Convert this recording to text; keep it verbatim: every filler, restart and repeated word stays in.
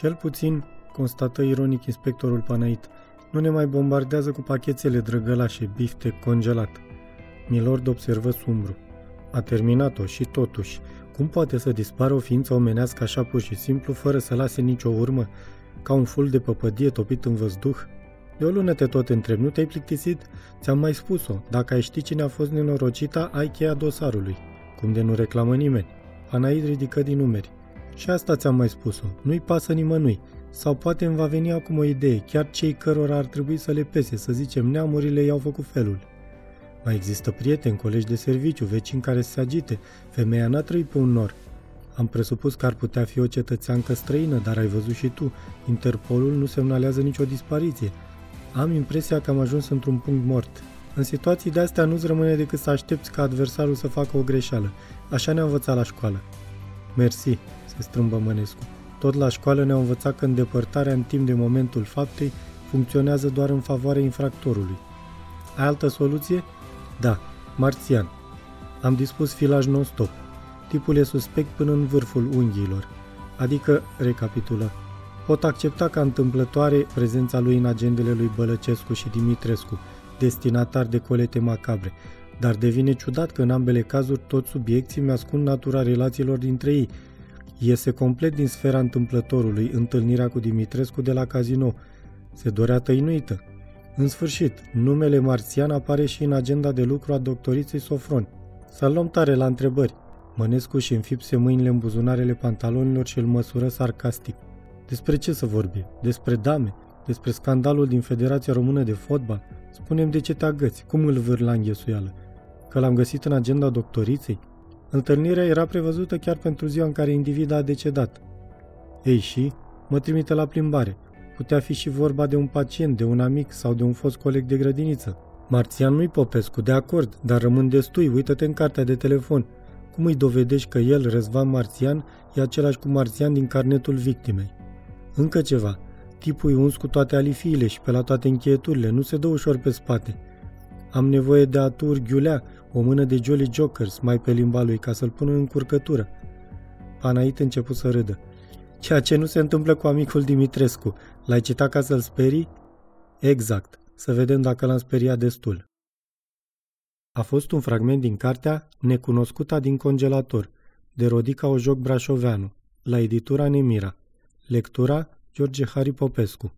Cel puțin, constată ironic inspectorul Panait, nu ne mai bombardează cu pachetele drăgălașe, bifte, congelat. Milord observă sumbru. A terminat-o și totuși. Cum poate să dispară o ființă omenească așa pur și simplu, fără să lase nicio urmă, ca un ful de păpădie topit în văzduh? De o lună te tot întreb, nu te-ai plictisit? Ți-am mai spus-o, dacă ai ști cine a fost nenorocita, ai cheia dosarului. Cum de nu reclamă nimeni? Panait ridică din numeri. Și asta ți-am mai spus-o, nu-i pasă nimănui. Sau poate îmi va veni acum o idee, chiar cei cărora ar trebui să le pese, să zicem, neamurile i-au făcut felul. Mai există prieteni, colegi de serviciu, vecini care se agite, femeia n-a trăit pe un nor. Am presupus că ar putea fi o cetățeancă străină, dar ai văzut și tu, Interpolul nu semnalează nicio dispariție. Am impresia că am ajuns într-un punct mort. În situații de astea nu-ți rămâne decât să aștepți ca adversarul să facă o greșeală. Așa ne-a învățat la școală. Mersi, se strâmbă Mănescu. Tot la școală ne-a învățat că îndepărtarea în timp de momentul faptei funcționează doar în favoarea infractorului. Ai altă soluție? Da, Marțian. Am dispus filaj non-stop. Tipul e suspect până în vârful unghiilor. Adică, recapitulă, pot accepta ca întâmplătoare prezența lui în agendele lui Bălăcescu și Dimitrescu, destinatari de colete macabre, dar devine ciudat că în ambele cazuri toți subiecții mi-ascund natura relațiilor dintre ei. Iese complet din sfera întâmplătorului întâlnirea cu Dimitrescu de la Cazinou. Se dorea tăinuită. În sfârșit, numele Marțian apare și în agenda de lucru a doctoriței Sofroni. Să luăm tare la întrebări. Mănescu și înfipse mâinile în buzunarele pantalonilor și îl măsură sarcastic. Despre ce să vorbim? Despre dame? Despre scandalul din Federația Română de Fotbal? Spune-mi de ce te agăți, cum îl vâr la înghesuială? Că l-am găsit în agenda doctoriței? Întâlnirea era prevăzută chiar pentru ziua în care individa a decedat. Ei și? Mă trimite la plimbare. Putea fi și vorba de un pacient, de un amic sau de un fost coleg de grădiniță. Marțian nu-i Popescu, de acord, dar rămân destui, uită-te în cartea de telefon. Cum îi dovedești că el, Răzvan Marțian, e același cu Marțian din carnetul victimei? Încă ceva. Tipul e uns cu toate alifiile și pe la toate încheieturile, nu se dă ușor pe spate. Am nevoie de aturi ghiulea, o mână de Jolly Jokers mai pe limba lui ca să-l pună în curcătură. Panait început să râdă. Ceea ce nu se întâmplă cu amicul Dimitrescu. L-ai citat ca să-l sperii? Exact. Să vedem dacă l-am speriat destul. A fost un fragment din cartea Necunoscuta din Congelator, de Rodica Ojoc-joc Brașoveanu, la editura Nemira. Lectura George Hari Popescu.